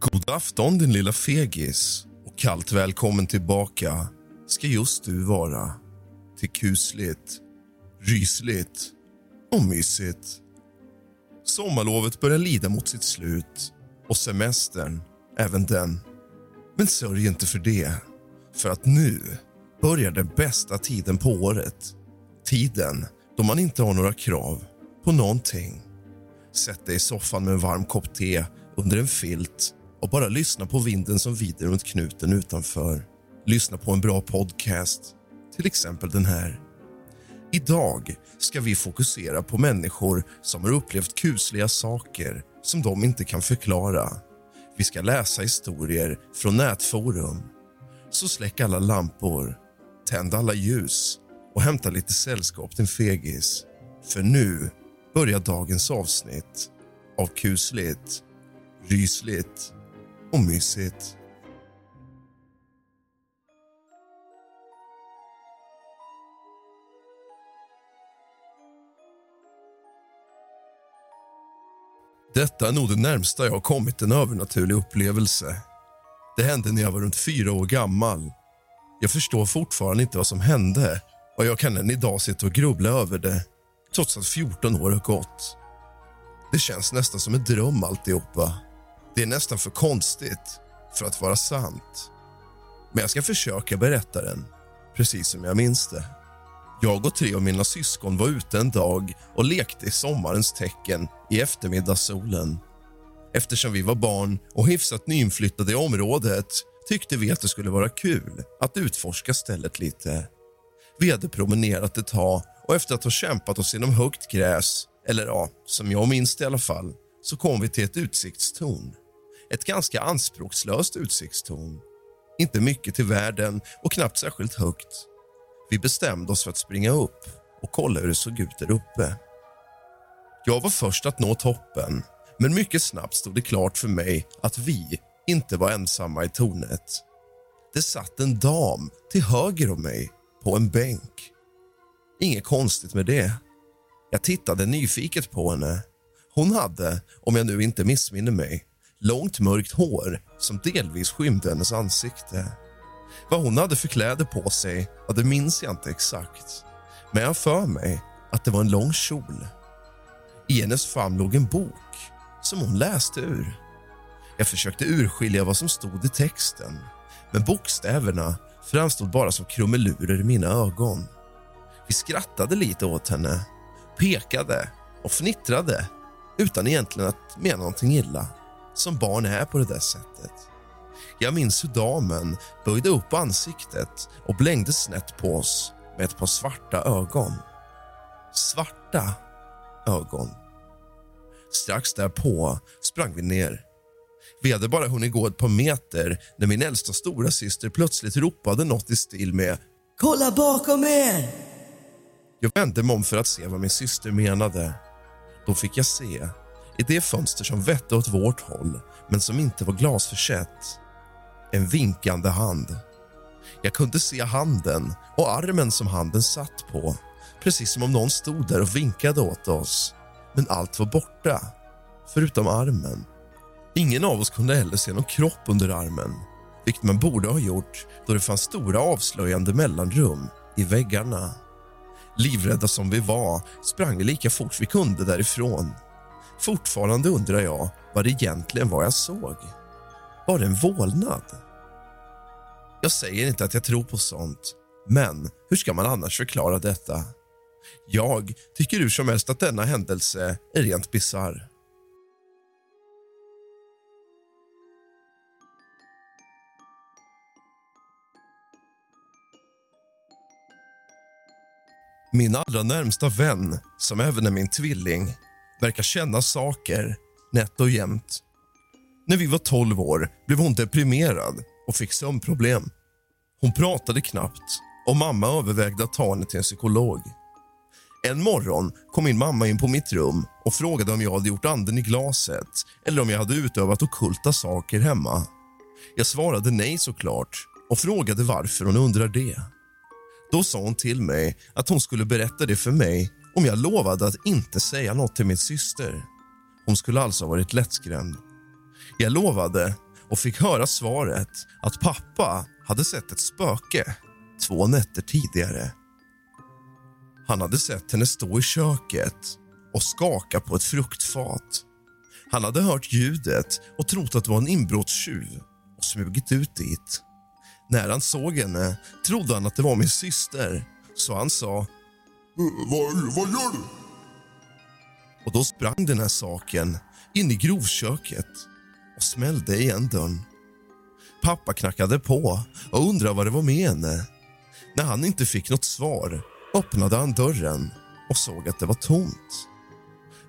God afton din lilla fegis och kallt välkommen tillbaka ska just du vara till kusligt, rysligt och mysigt. Sommarlovet börjar lida mot sitt slut och semestern även den. Men sörj inte för det, för att nu börjar den bästa tiden på året. Tiden då man inte har några krav på någonting. Sätt dig i soffan med en varm kopp te under en filt och bara lyssna på vinden som vider runt knuten utanför. Lyssna på en bra podcast, till exempel den här. Idag ska vi fokusera på människor som har upplevt kusliga saker som de inte kan förklara. Vi ska läsa historier från nätforum. Så släck alla lampor, tänd alla ljus och hämta lite sällskap till fegis. För nu börjar dagens avsnitt av kusligt, rysligt och mysigt. Detta är nog det närmsta jag har kommit en övernaturlig upplevelse. Det hände när jag var runt 4 år gammal. Jag förstår fortfarande inte vad som hände och jag kan än idag sitta och grubbla över det, trots att 14 år har gått. Det känns nästan som en dröm alltihopa. Det är nästan för konstigt för att vara sant. Men jag ska försöka berätta den, precis som jag minns det. Jag och 3 av mina syskon var ute en dag och lekte i sommarens tecken i eftermiddagssolen. Eftersom vi var barn och hyfsat nyinflyttade i området tyckte vi att det skulle vara kul att utforska stället lite. Vi hade promenerat ett tag och efter att ha kämpat oss genom högt gräs, eller ja, som jag minns det i alla fall, så kom vi till ett utsiktstorn. Ett ganska anspråkslöst utsiktstorn. Inte mycket till världen och knappt särskilt högt. Vi bestämde oss för att springa upp och kolla hur det såg ut där uppe. Jag var först att nå toppen, men mycket snabbt stod det klart för mig att vi inte var ensamma i tornet. Det satt en dam till höger om mig på en bänk. Inget konstigt med det. Jag tittade nyfiket på henne. Hon hade, om jag nu inte missminner mig, långt mörkt hår som delvis skymde hennes ansikte. Vad hon hade för kläder på sig, det minns jag inte exakt. Men jag för mig att det var en lång kjol. I hennes famn låg en bok som hon läste ur. Jag försökte urskilja vad som stod i texten, men bokstäverna framstod bara som krumelurer i mina ögon. Vi skrattade lite åt henne, pekade och fnittrade utan egentligen att mena någonting illa, som barn är på det där sättet. Jag minns hur damen böjde upp ansiktet och blängde snett på oss med ett par svarta ögon. Svarta ögon. Strax därpå sprang vi ner. Vi hade bara hunnit gå ett par meter när min äldsta stora syster plötsligt ropade något i stil med "Kolla bakom er!" Jag vände mig om för att se vad min syster menade. Då fick jag se, i det fönster som vette åt vårt håll men som inte var glasförsett, en vinkande hand. Jag kunde se handen och armen som handen satt på, precis som om någon stod där och vinkade åt oss. Men allt var borta, förutom armen. Ingen av oss kunde heller se någon kropp under armen, vilket man borde ha gjort då det fanns stora avslöjande mellanrum i väggarna. Livrädda som vi var sprang vi lika fort vi kunde därifrån. Fortfarande undrar jag vad det egentligen var jag såg. Var det en vålnad? Jag säger inte att jag tror på sånt, men hur ska man annars förklara detta? Jag tycker hur som helst att denna händelse är rent bizarr. Min allra närmsta vän, som även är min tvilling, verkar känna saker nätt och jämnt. När vi var 12 år blev hon deprimerad och fick sömnproblem. Hon pratade knappt och mamma övervägde att ta henne till en psykolog. En morgon kom min mamma in på mitt rum och frågade om jag hade gjort anden i glaset eller om jag hade utövat ockulta saker hemma. Jag svarade nej såklart och frågade varför hon undrar det. Då sa hon till mig att hon skulle berätta det för mig om jag lovade att inte säga något till min syster. Hon skulle alltså ha varit lättskrämd. Jag lovade och fick höra svaret att pappa hade sett ett spöke 2 nätter tidigare. Han hade sett henne stå i köket och skaka på ett fruktfat. Han hade hört ljudet och trott att det var en inbrottstjuv och smugit ut dit. När han såg henne trodde han att det var min syster, så han sa Vad gör du? Och då sprang den här saken in i grovköket och smällde igen dörren. Pappa knackade på och undrade vad det var med henne. När han inte fick något svar öppnade han dörren och såg att det var tomt.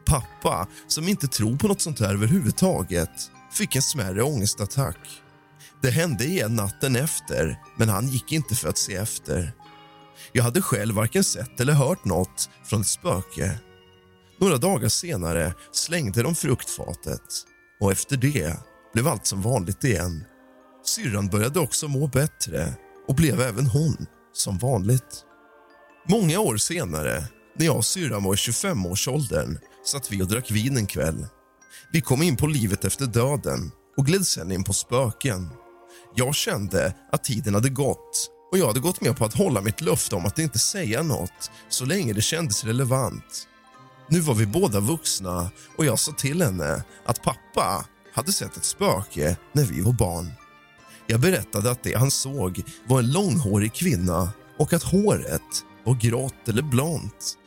Pappa, som inte tror på något sånt här överhuvudtaget, fick en smärre ångestattack. Det hände igen natten efter, men han gick inte för att se efter. Jag hade själv varken sett eller hört något från ett spöke. Några dagar senare slängde de fruktfatet och efter det blev allt som vanligt igen. Syrran började också må bättre och blev även hon som vanligt. Många år senare, när jag och syrran var i 25-årsåldern, satt vi och drack vin en kväll. Vi kom in på livet efter döden och gled sedan in på spöken. Jag kände att tiden hade gått och jag hade gått med på att hålla mitt löfte om att inte säga något så länge det kändes relevant. Nu var vi båda vuxna och jag sa till henne att pappa hade sett ett spöke när vi var barn. Jag berättade att det han såg var en långhårig kvinna och att håret var grått eller blont.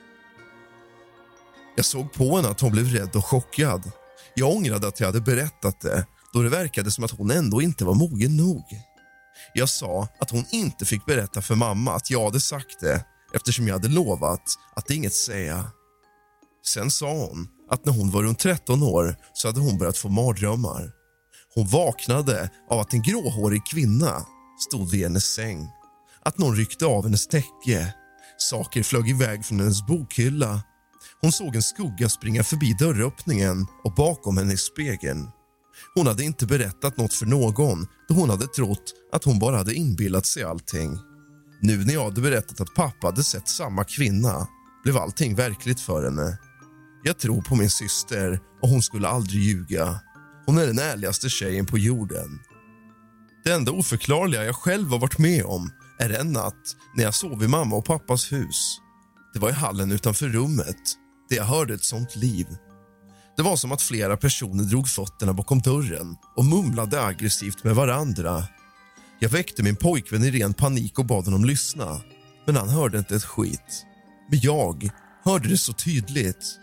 Jag såg på henne att hon blev rädd och chockad. Jag ångrade att jag hade berättat det, då det verkade som att hon ändå inte var mogen nog. Jag sa att hon inte fick berätta för mamma att jag hade sagt det, eftersom jag hade lovat att inget säga. Sen sa hon att när hon var runt 13 år så hade hon börjat få mardrömmar. Hon vaknade av att en gråhårig kvinna stod vid hennes säng, att någon ryckte av hennes täcke. Saker flög iväg från hennes bokhylla. Hon såg en skugga springa förbi dörröppningen och bakom henne i spegeln. Hon hade inte berättat något för någon då hon hade trott att hon bara hade inbillat sig allting. Nu när jag hade berättat att pappa hade sett samma kvinna blev allting verkligt för henne. Jag tror på min syster och hon skulle aldrig ljuga. Hon är den ärligaste tjejen på jorden. Det enda oförklarliga jag själv har varit med om är en natt när jag sov i mamma och pappas hus. Det var i hallen utanför rummet där jag hörde ett sånt liv. Det var som att flera personer drog fötterna bakom dörren och mumlade aggressivt med varandra. Jag väckte min pojkvän i ren panik och bad honom lyssna, men han hörde inte ett skit. Men jag hörde det så tydligt.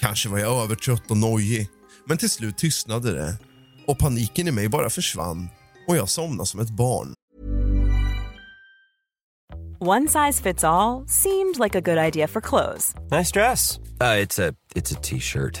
Kanske var jag övertrött och nojig, men till slut tystnade det och paniken i mig bara försvann och jag somnade som ett barn. One size fits all seemed like a good idea for clothes. Nice dress. It's a t-shirt.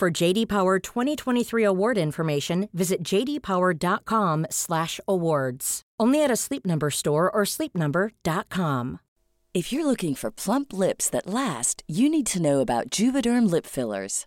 For JD Power 2023 award information, visit jdpower.com/awards. Only at a Sleep Number store or sleepnumber.com. If you're looking for plump lips that last, you need to know about Juvederm lip fillers.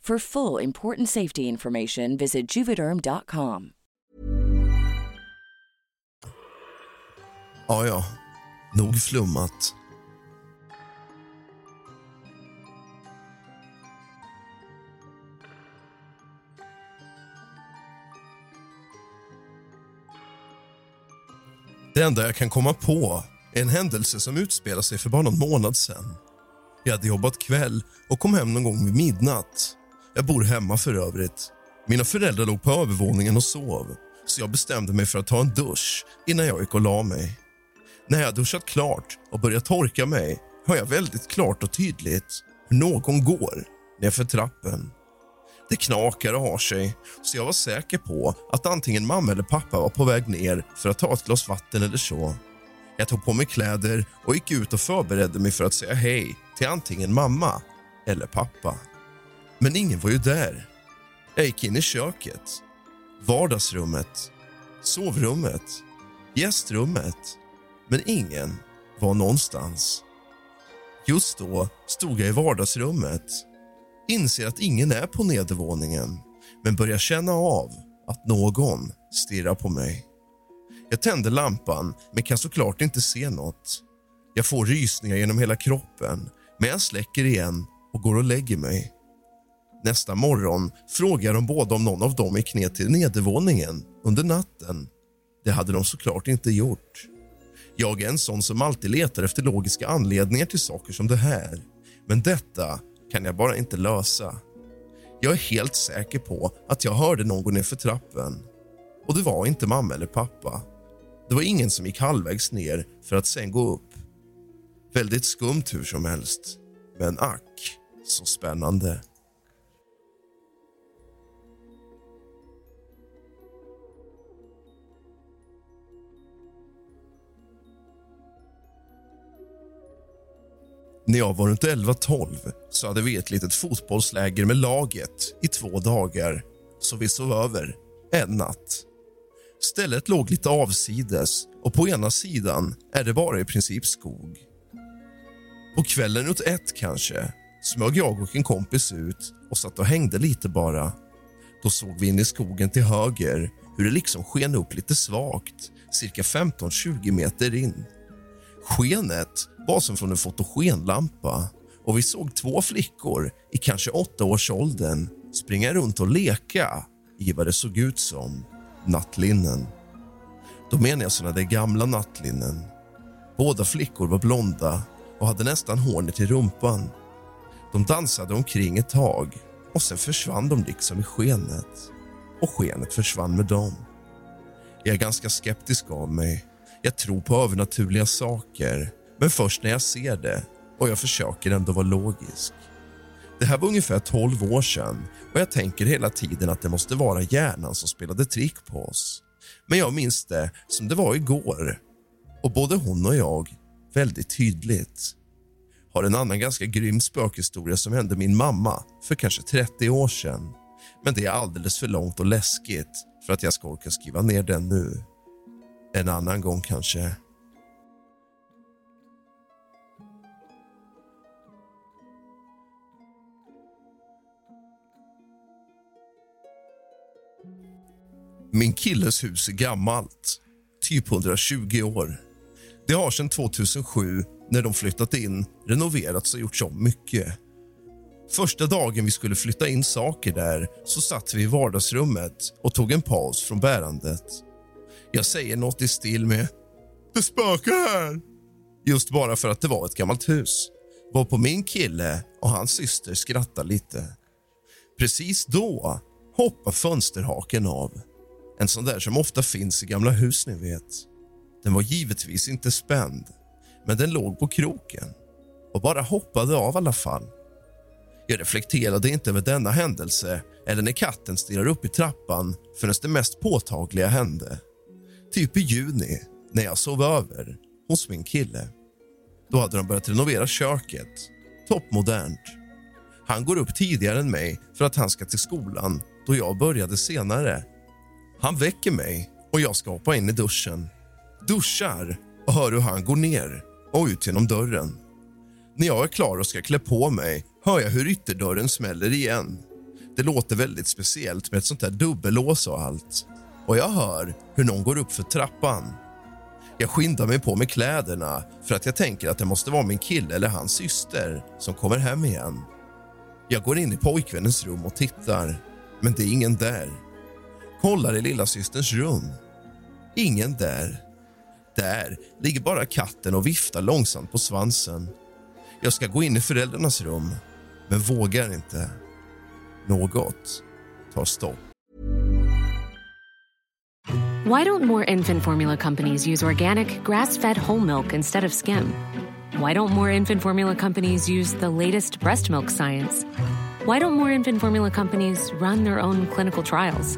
For full important safety information, visit Juvederm.com. Ja, ja. Nog flummat. Det enda jag kan komma på är en händelse som utspelade sig för bara någon månad sedan. Jag hade jobbat kväll och kom hem någon gång vid midnatt. Jag bor hemma för övrigt. Mina föräldrar låg på övervåningen och sov, så jag bestämde mig för att ta en dusch innan jag gick och la mig. När jag duschat klart och börjat torka mig hör jag väldigt klart och tydligt hur någon går nerför trappen. Det knakar och har sig, så jag var säker på att antingen mamma eller pappa var på väg ner för att ta ett glas vatten eller så. Jag tog på mig kläder och gick ut och förberedde mig för att säga hej till antingen mamma eller pappa. Men ingen var ju där. Jag gick in i köket, vardagsrummet, sovrummet, gästrummet. Men ingen var någonstans. Just då stod jag i vardagsrummet. Inser att ingen är på nedervåningen, men börjar känna av att någon stirrar på mig. Jag tände lampan, men kan såklart inte se något. Jag får rysningar genom hela kroppen, men jag släcker igen och går och lägger mig. Nästa morgon frågar de båda om någon av dem gick ner till nedervåningen under natten. Det hade de såklart inte gjort. Jag är en sån som alltid letar efter logiska anledningar till saker som det här. Men detta kan jag bara inte lösa. Jag är helt säker på att jag hörde någon gå ner för trappen. Och det var inte mamma eller pappa. Det var ingen som gick halvvägs ner för att sen gå upp. Väldigt skumt hur som helst. Men ack, så spännande. När jag var runt 11-12 så hade vi ett litet fotbollsläger med laget i 2 dagar. Så vi sov över en natt. Stället låg lite avsides och på ena sidan är det bara i princip skog. På kvällen runt 1 kanske smög jag och en kompis ut och satt och hängde lite bara. Då såg vi in i skogen till höger hur det liksom sken upp lite svagt, cirka 15-20 meter in. Skenet var som från en fotogenlampa och vi såg 2 flickor i kanske 8-årsåldern springa runt och leka i vad det såg ut som nattlinnen. Då menar jag sådana där gamla nattlinnen. Båda flickor var blonda och hade nästan hårnet i rumpan. De dansade omkring ett tag och sen försvann de liksom i skenet. Och skenet försvann med dem. Jag är ganska skeptisk av mig. Jag tror på övernaturliga saker, men först när jag ser det, och jag försöker ändå vara logisk. Det här var ungefär 12 år sedan och jag tänker hela tiden att det måste vara hjärnan som spelade trick på oss. Men jag minns det som det var igår. Och både hon och jag väldigt tydligt. Har en annan ganska grym spökhistoria som hände min mamma för kanske 30 år sedan. Men det är alldeles för långt och läskigt för att jag ska orka skriva ner den nu. En annan gång kanske. Min killes hus är gammalt, typ 120 år. Det har sedan 2007, när de flyttat in, renoverats och gjort om mycket. Första dagen vi skulle flytta in saker där så satt vi i vardagsrummet och tog en paus från bärandet. Jag säger något i stil med "Det spökar här!" just bara för att det var ett gammalt hus. Varpå min kille och hans syster skrattade lite. Precis då hoppar fönsterhaken av. En sån där som ofta finns i gamla hus, ni vet. Den var givetvis inte spänd, men den låg på kroken och bara hoppade av i alla fall. Jag reflekterade inte över denna händelse eller när katten stirrar upp i trappan förrän det mest påtagliga hände. Typ i juni, när jag sov över hos min kille. Då hade de börjat renovera köket. Toppmodernt. Han går upp tidigare än mig för att han ska till skolan, då jag började senare. Han väcker mig och jag ska hoppa in i duschen. Duschar och hör hur han går ner och ut genom dörren. När jag är klar och ska klä på mig hör jag hur ytterdörren smäller igen. Det låter väldigt speciellt med ett sånt här dubbellås och allt. Och jag hör hur någon går upp för trappan. Jag skyndar mig på med kläderna för att jag tänker att det måste vara min kille eller hans syster som kommer hem igen. Jag går in i pojkvännens rum och tittar, men det är ingen där. Kollar i lilla systerns rum. Ingen där. Där ligger bara katten och viftar långsamt på svansen. Jag ska gå in i föräldrarnas rum, men vågar inte. Något tar stopp. Why don't more infant formula companies use organic, grass-fed whole milk instead of skim? Why don't more infant formula companies use the latest breast milk science? Why don't more infant formula companies run their own clinical trials?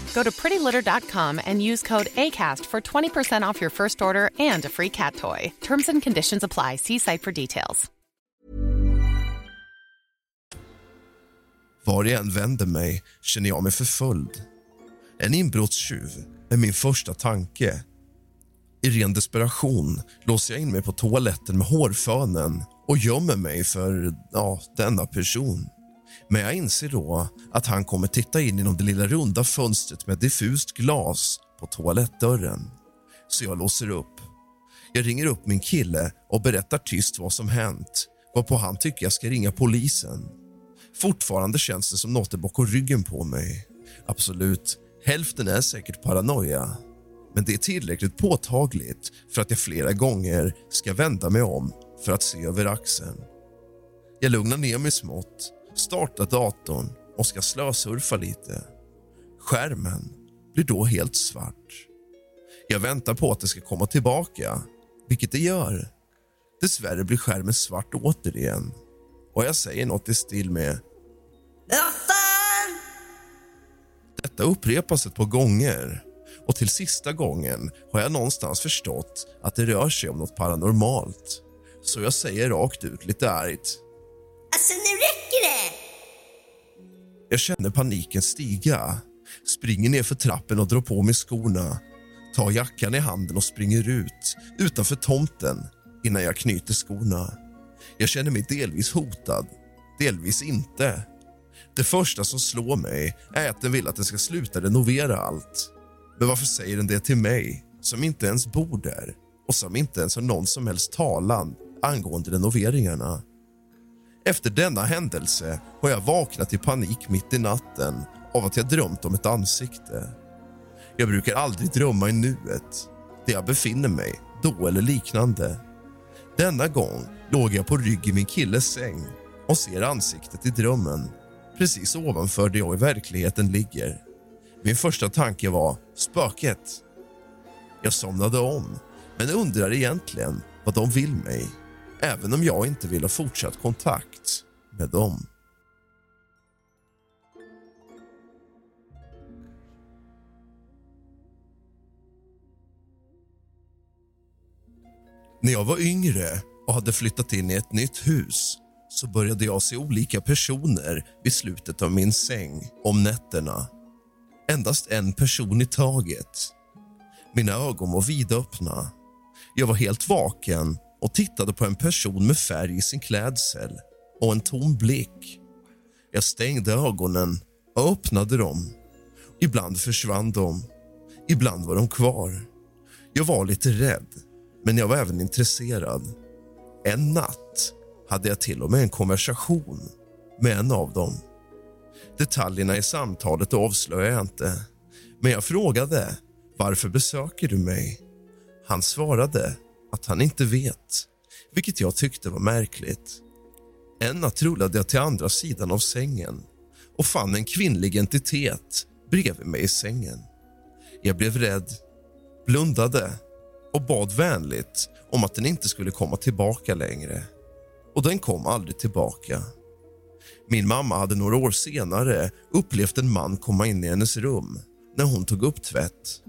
Go to prettylitter.com and use code ACAST for 20% off your first order and a free cat toy. Terms and conditions apply. See site for details. Var jag än vänder mig känner jag mig förföljd. En inbrottstjuv är min första tanke. I ren desperation låser jag in mig på toaletten med hårfönen och gömmer mig för denna person. Men jag inser då att han kommer titta in genom det lilla runda fönstret med diffust glas på toalettdörren. Så jag låser upp. Jag ringer upp min kille och berättar tyst vad som hänt, varpå han tycker jag ska ringa polisen. Fortfarande känns det som något är bakom ryggen på mig. Absolut, hälften är säkert paranoia. Men det är tillräckligt påtagligt för att jag flera gånger ska vända mig om för att se över axeln. Jag lugnar ner mig smått, startar datorn och ska slösurfa lite. Skärmen blir då helt svart. Jag väntar på att det ska komma tillbaka, vilket det gör. Dessvärre blir skärmen svart återigen. Och jag säger något i stil med Lassar! Detta upprepas ett par gånger. Och till sista gången har jag någonstans förstått att det rör sig om något paranormalt. Så jag säger rakt ut lite argt. Alltså nu räcker det! Jag känner paniken stiga. Springer ner för trappen och drar på mig skorna. Tar jackan i handen och springer ut utanför tomten innan jag knyter skorna. Jag känner mig delvis hotad, delvis inte. Det första som slår mig är att den vill att den ska sluta renovera allt. Men varför säger den det till mig som inte ens bor där och som inte ens har någon som helst talan angående renoveringarna? Efter denna händelse har jag vaknat i panik mitt i natten av att jag drömt om ett ansikte. Jag brukar aldrig drömma i nuet, där jag befinner mig, då eller liknande. Denna gång låg jag på rygg i min killes säng och ser ansiktet i drömmen, precis ovanför där jag i verkligheten ligger. Min första tanke var spöket. Jag somnade om, men undrar egentligen vad de vill mig, även om jag inte vill ha fortsatt kontakt med dem. När jag var yngre och hade flyttat in i ett nytt hus så började jag se olika personer vid slutet av min säng om nätterna. Endast en person i taget. Mina ögon var vidöppna. Jag var helt vaken och tittade på en person med färg i sin klädsel och en tom blick. Jag stängde ögonen och öppnade dem. Ibland försvann de. Ibland var de kvar. Jag var lite rädd. Men jag var även intresserad. En natt hade jag till och med en konversation med en av dem. Detaljerna i samtalet avslöjade jag inte. Men jag frågade, varför besöker du mig? Han svarade att han inte vet. Vilket jag tyckte var märkligt. En natt rullade jag till andra sidan av sängen. Och fann en kvinnlig entitet bredvid mig i sängen. Jag blev rädd. Blundade. Och bad vänligt om att den inte skulle komma tillbaka längre. Och den kom aldrig tillbaka. Min mamma hade några år senare upplevt en man komma in i hennes rum när hon tog upp tvätt.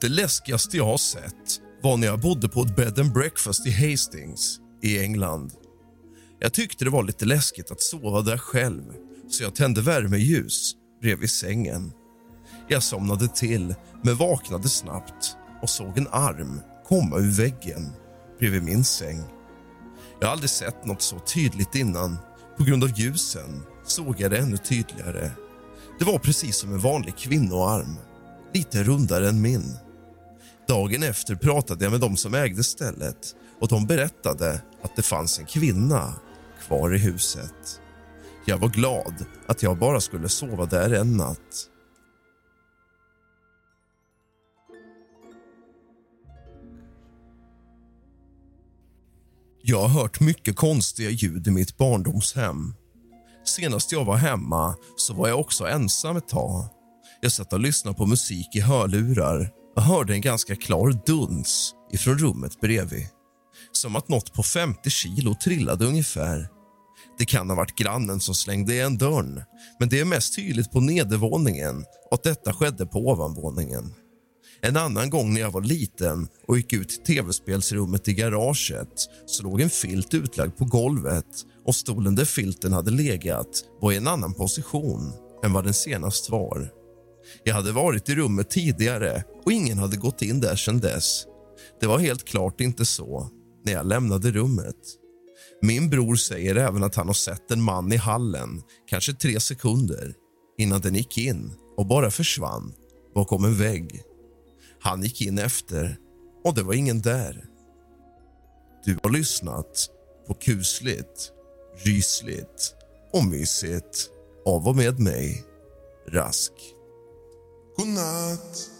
Det läskigaste jag har sett var när jag bodde på ett bed and breakfast i Hastings i England. Jag tyckte det var lite läskigt att sova där själv, så jag tände värmeljus bredvid sängen. Jag somnade till, men vaknade snabbt och såg en arm komma ur väggen bredvid min säng. Jag har aldrig sett något så tydligt innan. På grund av ljusen såg jag det ännu tydligare. Det var precis som en vanlig kvinnoarm, lite rundare än min. Dagen efter pratade jag med dem som ägde stället och de berättade att det fanns en kvinna kvar i huset. Jag var glad att jag bara skulle sova där en natt. Jag har hört mycket konstiga ljud i mitt barndomshem. Senast jag var hemma så var jag också ensam ett tag. Jag satt och lyssnade på musik i hörlurar och hörde en ganska klar duns ifrån rummet bredvid. Som att något på 50 kilo trillade ungefär. Det kan ha varit grannen som slängde igen dörren, men det är mest tydligt på nedervåningen och att detta skedde på ovanvåningen. En annan gång när jag var liten och gick ut till tv-spelsrummet i garaget så låg en filt utlagd på golvet och stolen där filten hade legat var i en annan position än vad den senast var. Jag hade varit i rummet tidigare och ingen hade gått in där sedan dess. Det var helt klart inte så när jag lämnade rummet. Min bror säger även att han har sett en man i hallen, kanske 3 sekunder, innan den gick in och bara försvann bakom en vägg. Han gick in efter och det var ingen där. Du har lyssnat på Kusligt, Rysligt och Mysigt av och med mig, Rask. Godnatt!